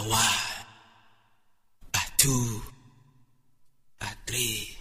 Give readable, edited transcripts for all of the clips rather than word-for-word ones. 1, 2, 3.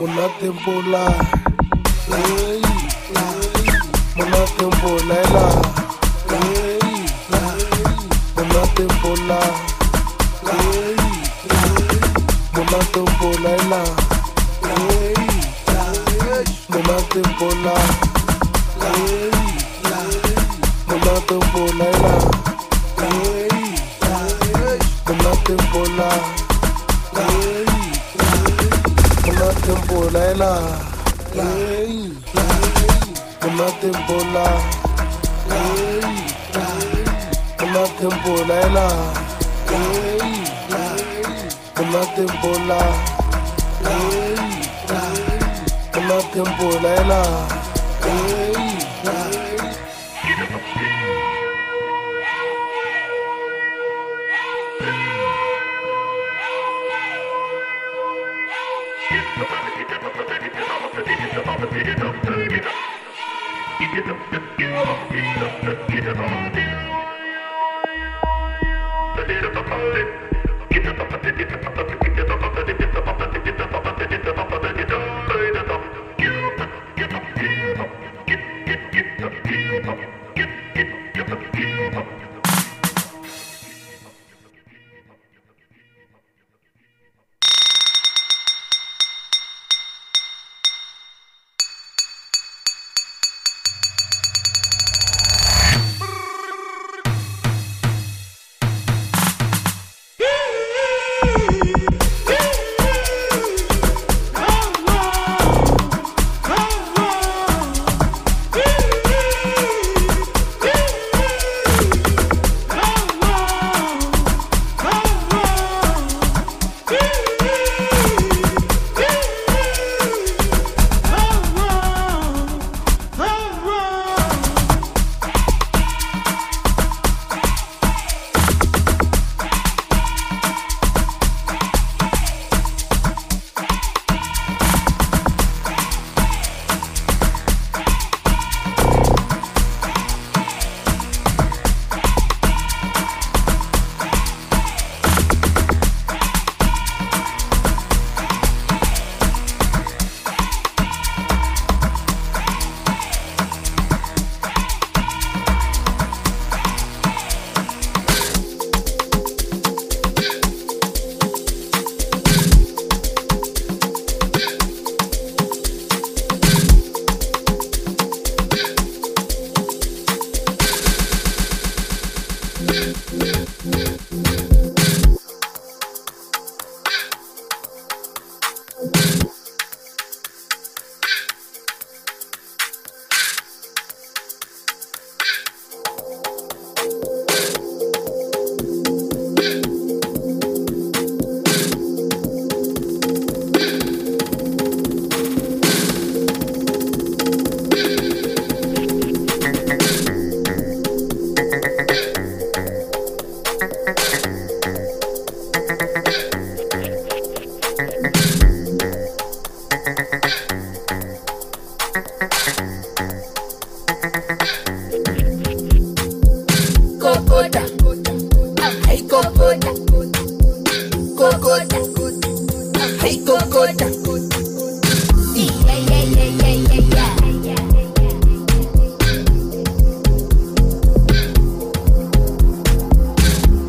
Monatembola, hey, monatembola, hey, monatembola, hey, monatembola, hey, monatembola, hey, monatembola, hey, monatembola. La la la tempola la tempola la la tempola la tempola la.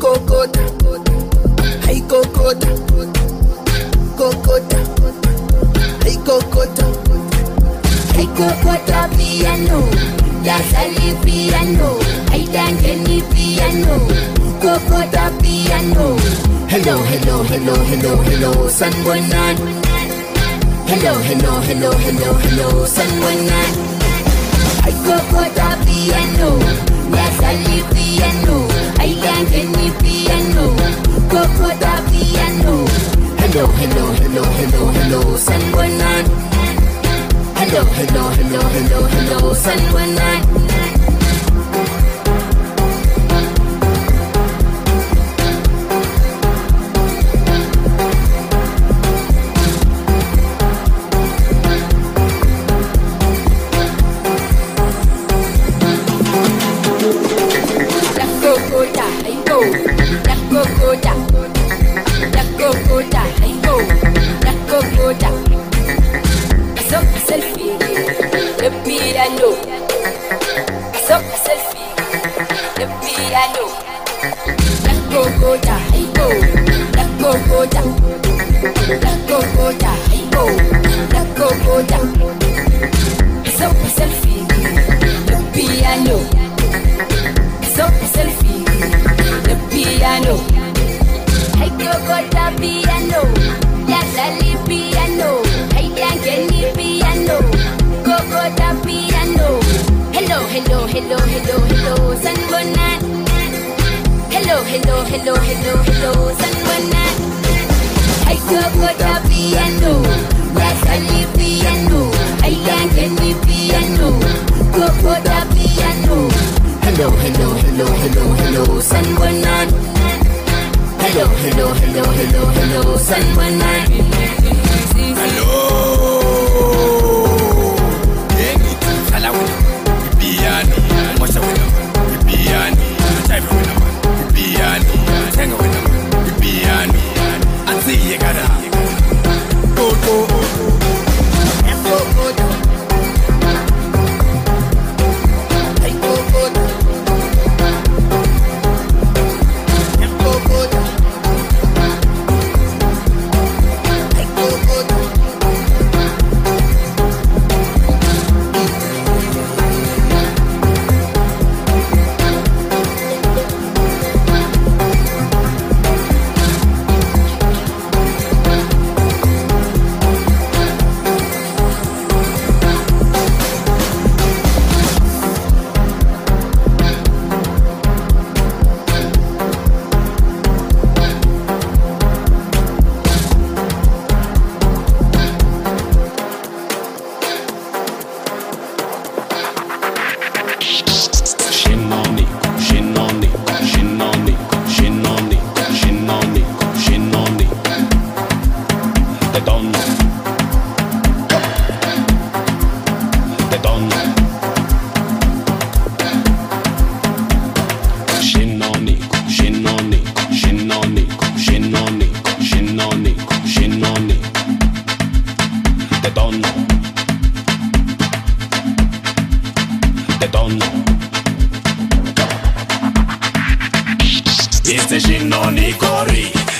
Go, go, go, go, go, go for the piano. Hello, hello, hello, hello, hello, San Buenan. Hello, hello, hello, hello, hello, San Buenan. I go for the piano. Yes, I live piano. I learn the new piano. Go for the piano. Hello, hello, hello, hello, hello, San Buenan. Hello, hello, hello, hello, hello, San Buenan.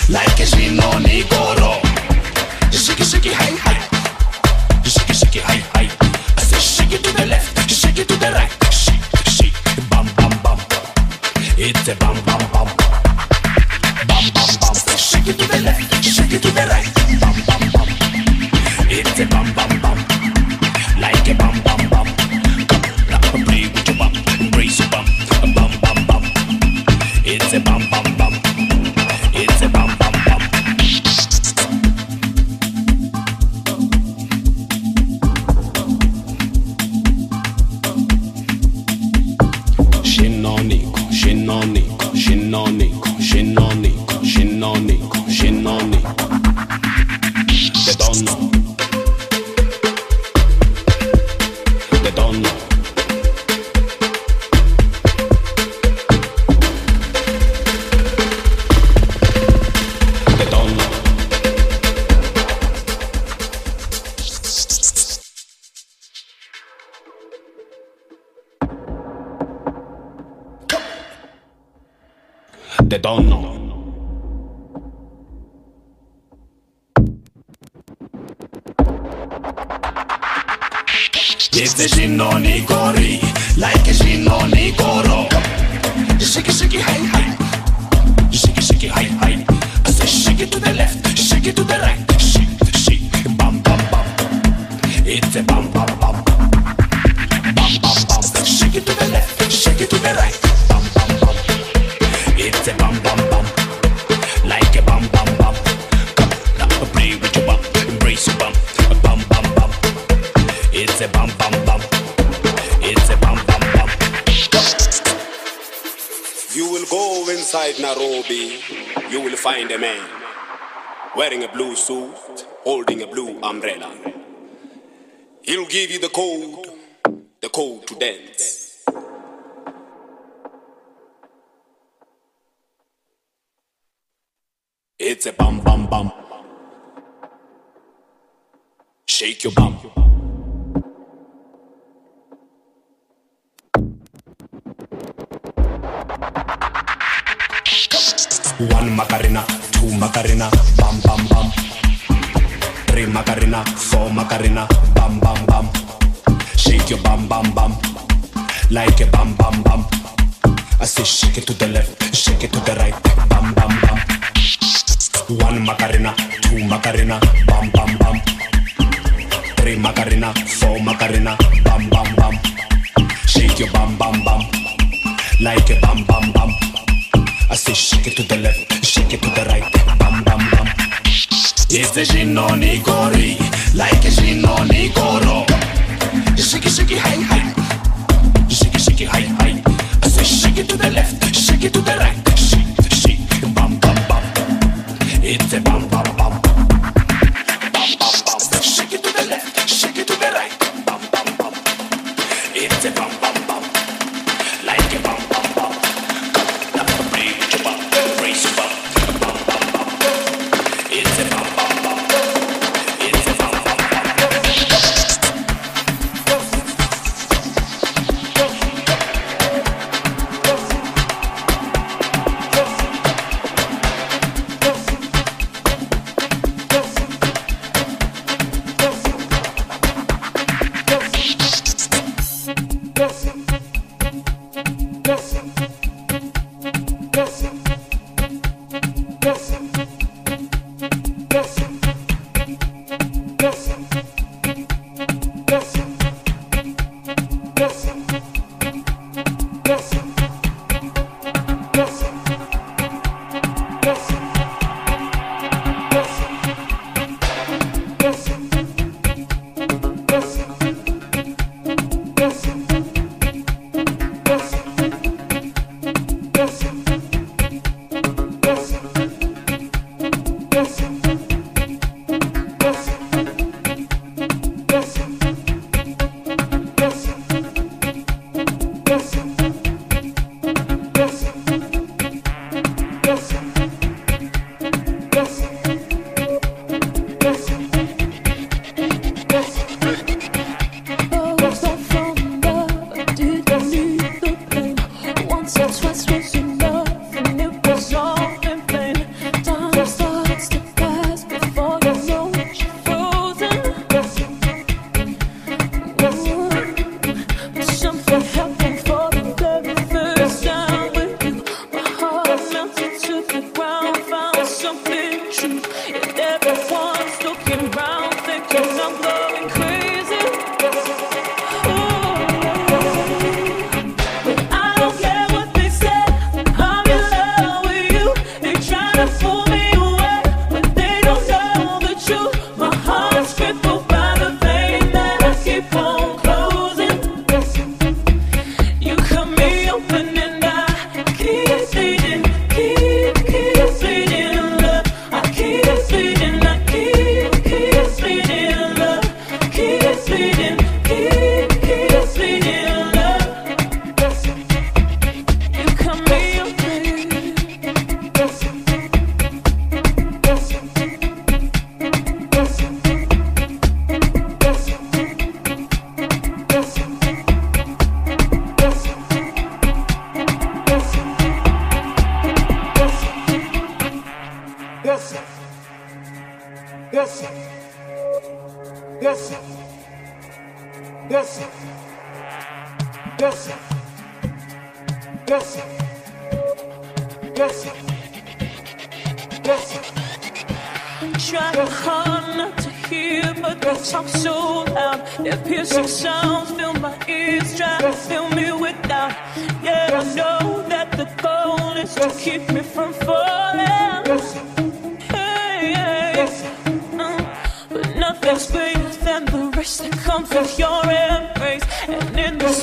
Like a shinonigoro, shiki shiki hey hey, Nairobi, you will find a man wearing a blue suit, holding a blue umbrella. He'll give you the code to dance. It's a bum bum bum. Shake your bum. One Macarena, two Macarena, bum bum bum. Three Macarena, four Macarena, bum bum bum. Shake your bum bum bum, like a bum bum bum. I say shake it to the left, shake it to the right, bum bum bum. One Macarena, two Macarena, bam bam bam. Three Macarena, four Macarena, bam bam bam. Shake your bam bam bam, like a bam bam bam. I say shake it to the left, shake it to the right, bam bam bam. It's the Shinoni Gori, like a Shinoni Goro. Shake it, shake it, hey hey. Shake it, shake it, hey hey. I say shake it to the left, shake it to the right. It's a bum bum bum. Bum bum bum. Shake it to the left, shake it to the right. Bum bum bum. It's a bum bum bum. Like a bum bum bum. Come on, break your bum, brace your bum. Bum bum bum. It's a bum bum bum. It's a bum bum bum.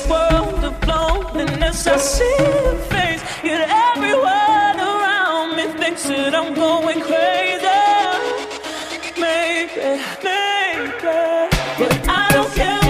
World of loneliness, I see your face. You're everywhere around. I'm going crazy. Maybe, maybe. But I don't care.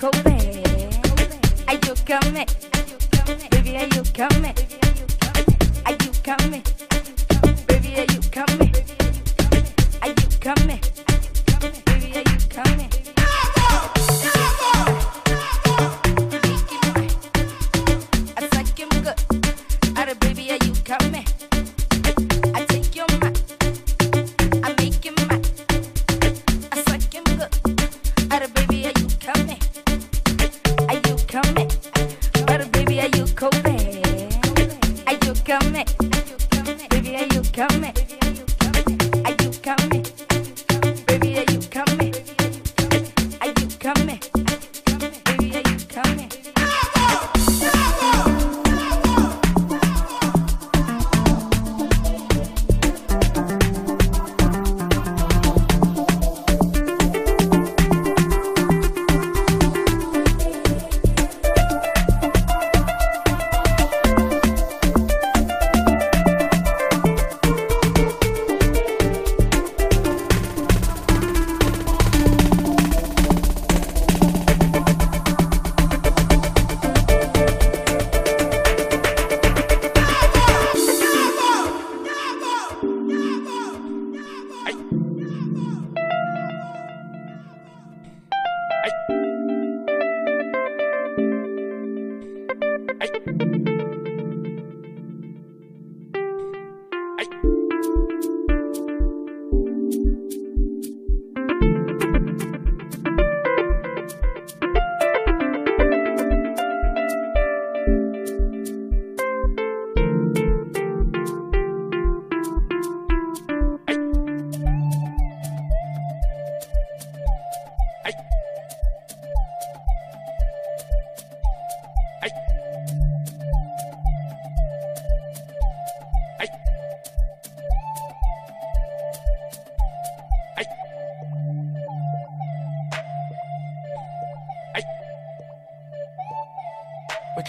Baby, are you coming?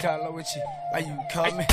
Carlo with you. Are you coming?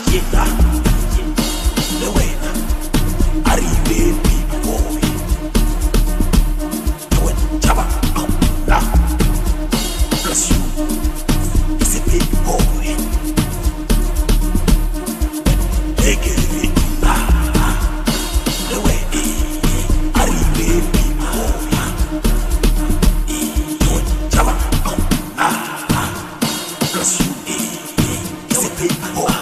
Arieta, Lewena, Aribe, Boy, Tawen, Chaba, Amla, bless you, it's a big boy. Egele, Lewena, Aribe, Boy, Tawen, Chaba, Amla, bless you, it's a big boy.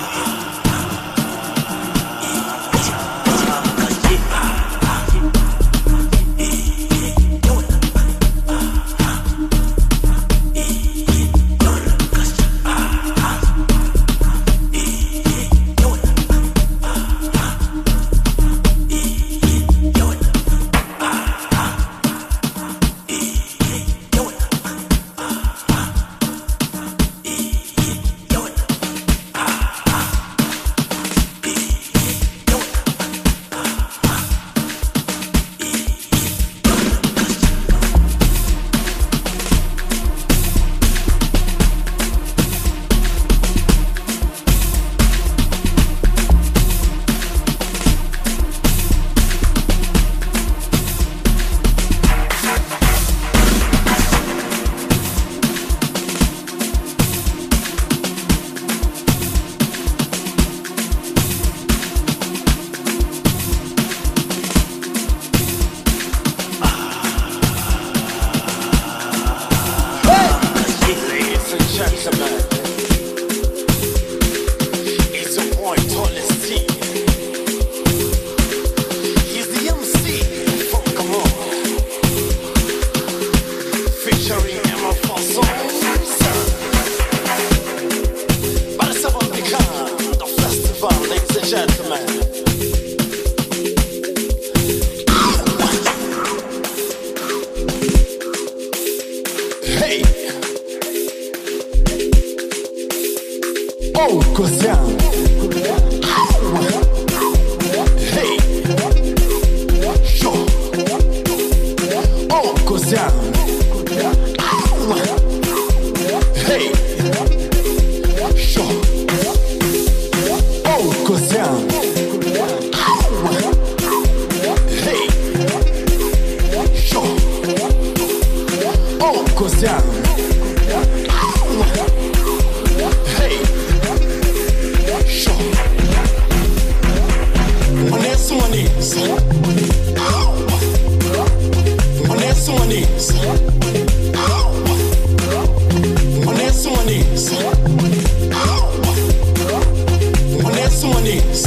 When someone is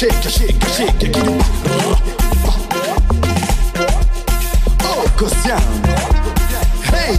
shake it, get it. Oh, Kosyan. Hey!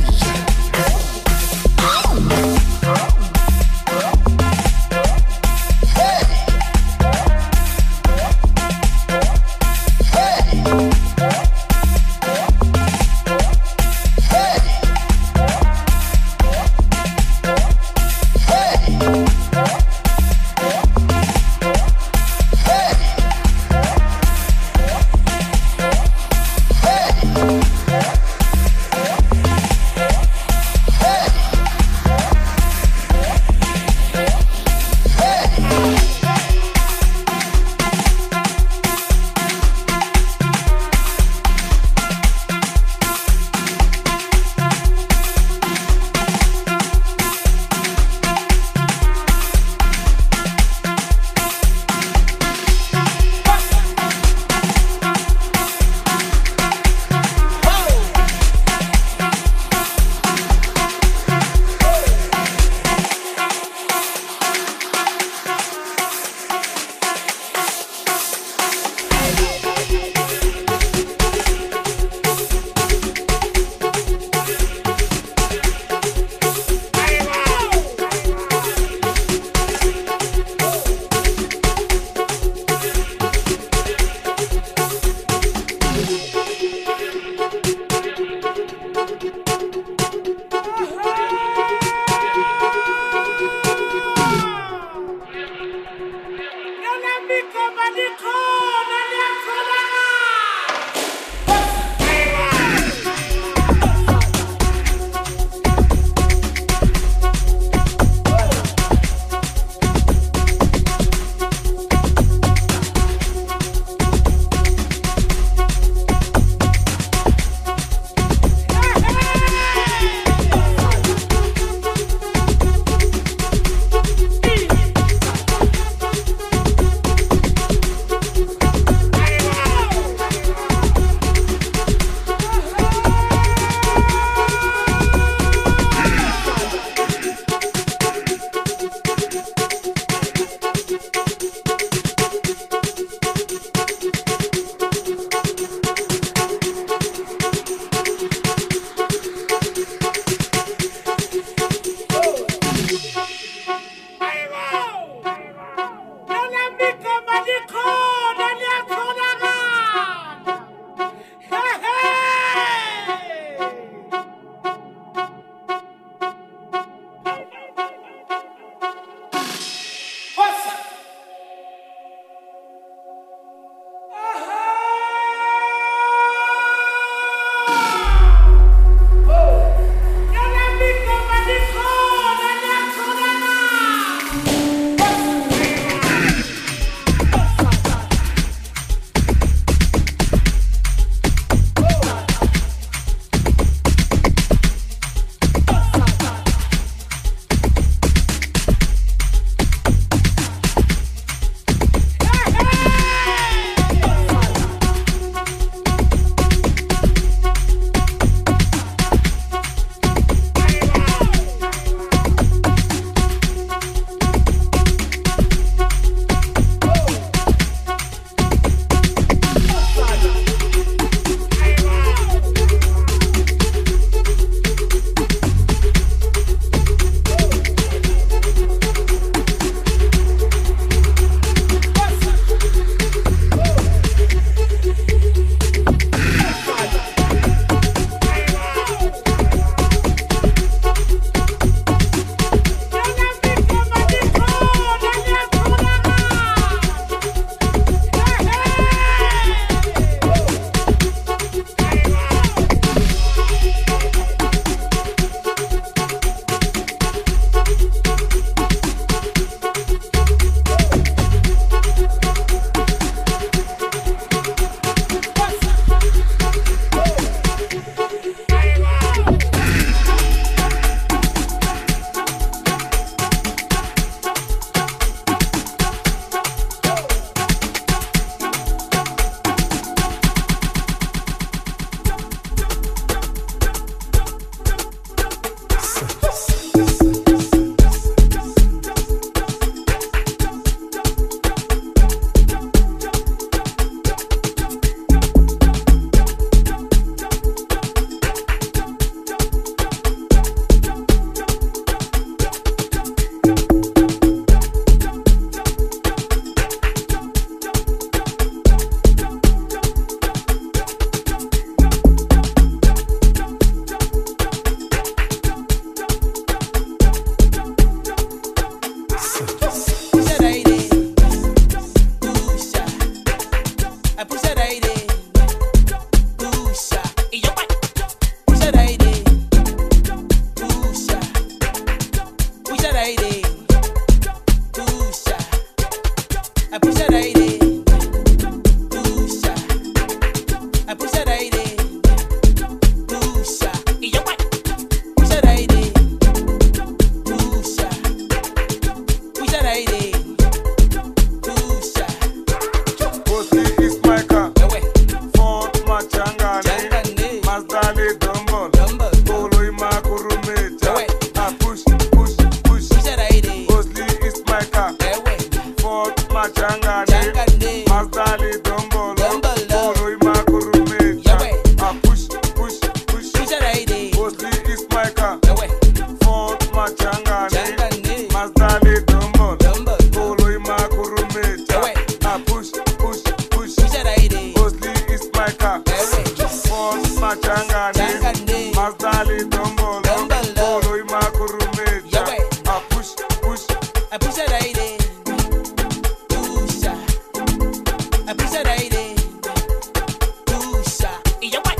machangani, mazdali dombolo, polo ima kurumeja. I push, push, I push a lady, pusha, I push a lady, pusha, iya boy,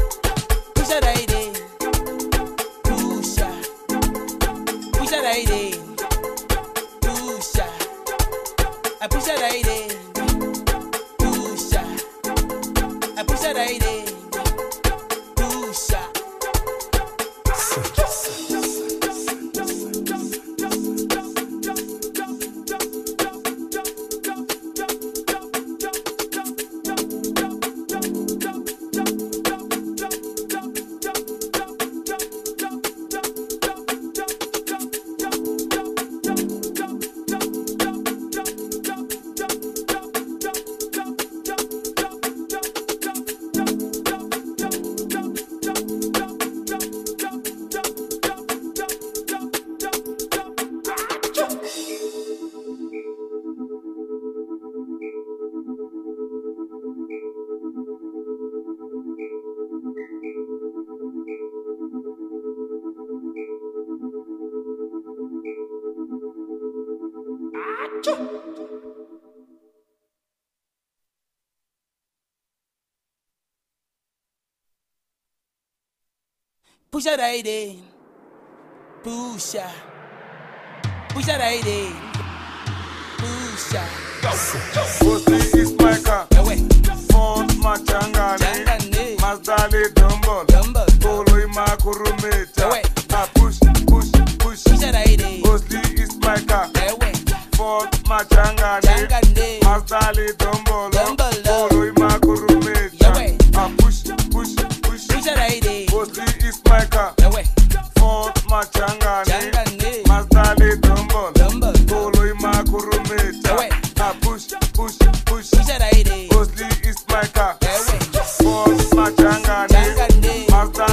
push a lady, pusha, push a lady, pusha, I push a lady, pusha, I push a lady. Pusha lady, pusha, pusha lady, pusha. Pussy is my car, font machangani, mazdali dumbbell, polo ima kurumecha. I push, push, push. Pusha lady, pussy is my car, font machangani, mazdali dumbbell, polo ima kurumecha. I push, push, push. Pusha lady, pussy. Maka, Fort Machangani, Mazdali Dumbo, Polo Ima Kurumeta, I push, push, push, Mostly is Maka, Fort Machangani, Mazdali.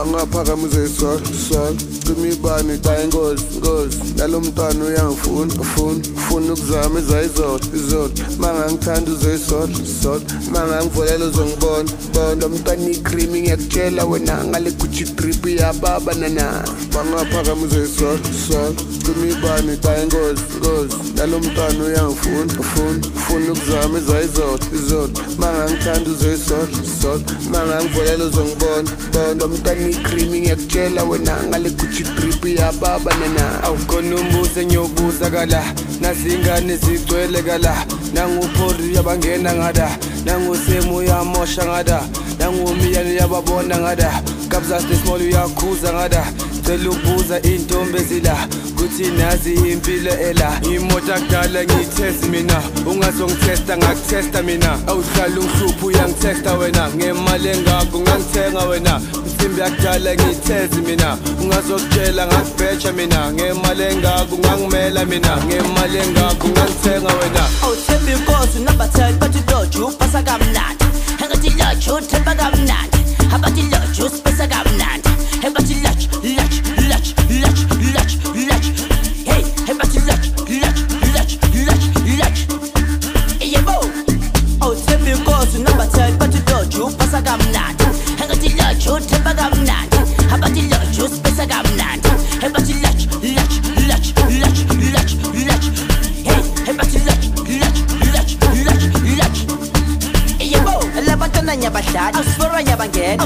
Banga phaka muzeswa swag kimi bani ta ingoz goz nalomntana uyangifuna ukuzama izizot mangangithanda uzeswa mangangivolela uzongibona bona umntana icream ngiyakutshela wena ngale Gucci trip yababa nana banga phaka muzeswa swag kimi bani ta ingoz nalomntana uyangifuna ukuzama izizot mangangithanda uzeswa mangangivolela uzongibona umntana icream ngiyakutshela wena ngale Gucci trip yababa nana awukhona umbuzo enyobuza kala nazingane zigcwele kala nangu phori yabangena ngada nangu semu yamosha ngada nangu miyane yababona ngada kabza small yakhuza ngada selubuza intombe zila kuthi nazi impilo ela imoto akudala ngitest mina ungazongitesta ngakutesta mina awuhlala umhluphu uyangitesta wena ngemali engako ngangithenga wena imbi akudala ngitezi mina ungazokutshela ngakubheja mina ngemali engako ngangimela mina ngemali engako ngangithenga wena awuthembi inkosi number 10 bathi loju upasa kamnandi engathi loju uthemba kamnandi abathi loju usipasa kamnandi engathi lach hey engathi lach yebo awuthembi inkosi number 10 bathi loju upasa kamnandi engathi loju I'm sorry, I'm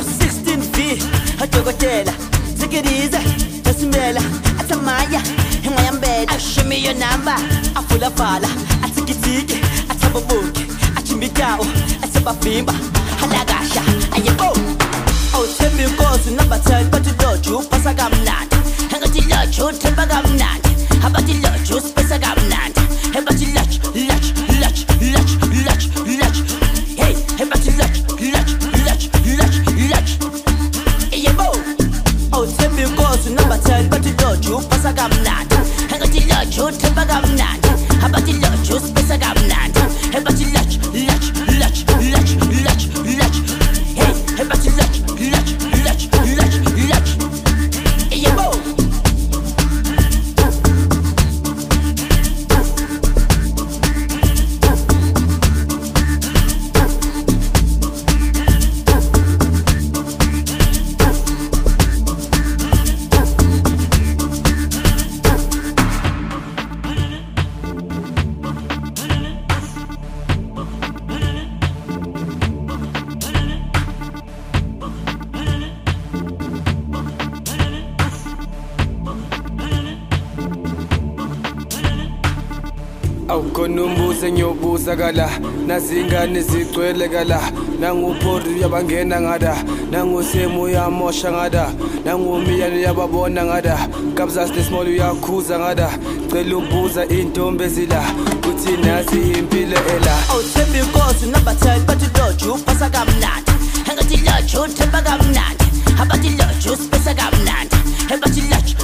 16 feet. I took a tail. Take it easy. Just smell. At a maya. In my bed. I show me your number. I pull a fala. I take it easy. I tap a book. I chimney cow. I tap a fimba. I lagasha. I am oh. Oh, tell me, goes number 10. But you don't you pass a gamnat. I got the lodge. You tap a gamnat. How about the lodge? You pass a gamnat. How about the lodge? Hey, how about the lodge? Number 10, but you don't you pass a gamnat. I got the lodge, you tip a gamnat. How about the lodge, you space a gamnat. How about the lodge. Hey, how about the lodge. Hey, yeah, boy. Awukhonumbuzo enyobuza kala nazingane zigcwele kala nangu phori yabangena ngada nangu semu yamosha ngada nangu miyane yababona ngada kabza small yakhuza ngada cela ubuza intombe zila kuthi nazi impilo ela awuthembi inkosi number 10 but you don't you pass a gamnat engathi lodge uthemba gamnat abathi lodge usipesa gamnat engathi lodge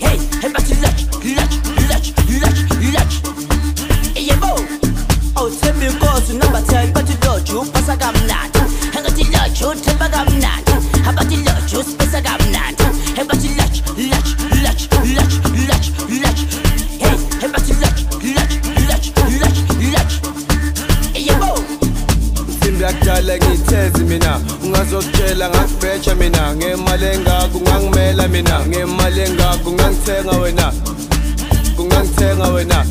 hey engathi lodge yebo awuthembi inkosi number 10 but you don't you pass a gamnat engathi lodge uthemba gamnat abathi lodge usipesa gamnat engathi lodge hey engathi lodge yebo akudala ngitezi mina ungazokutshela ngakubheja mina ngemali engako ngangimela mina ngemali engako ngangithenga wena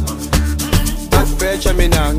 ngakubheja mina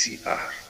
PCR.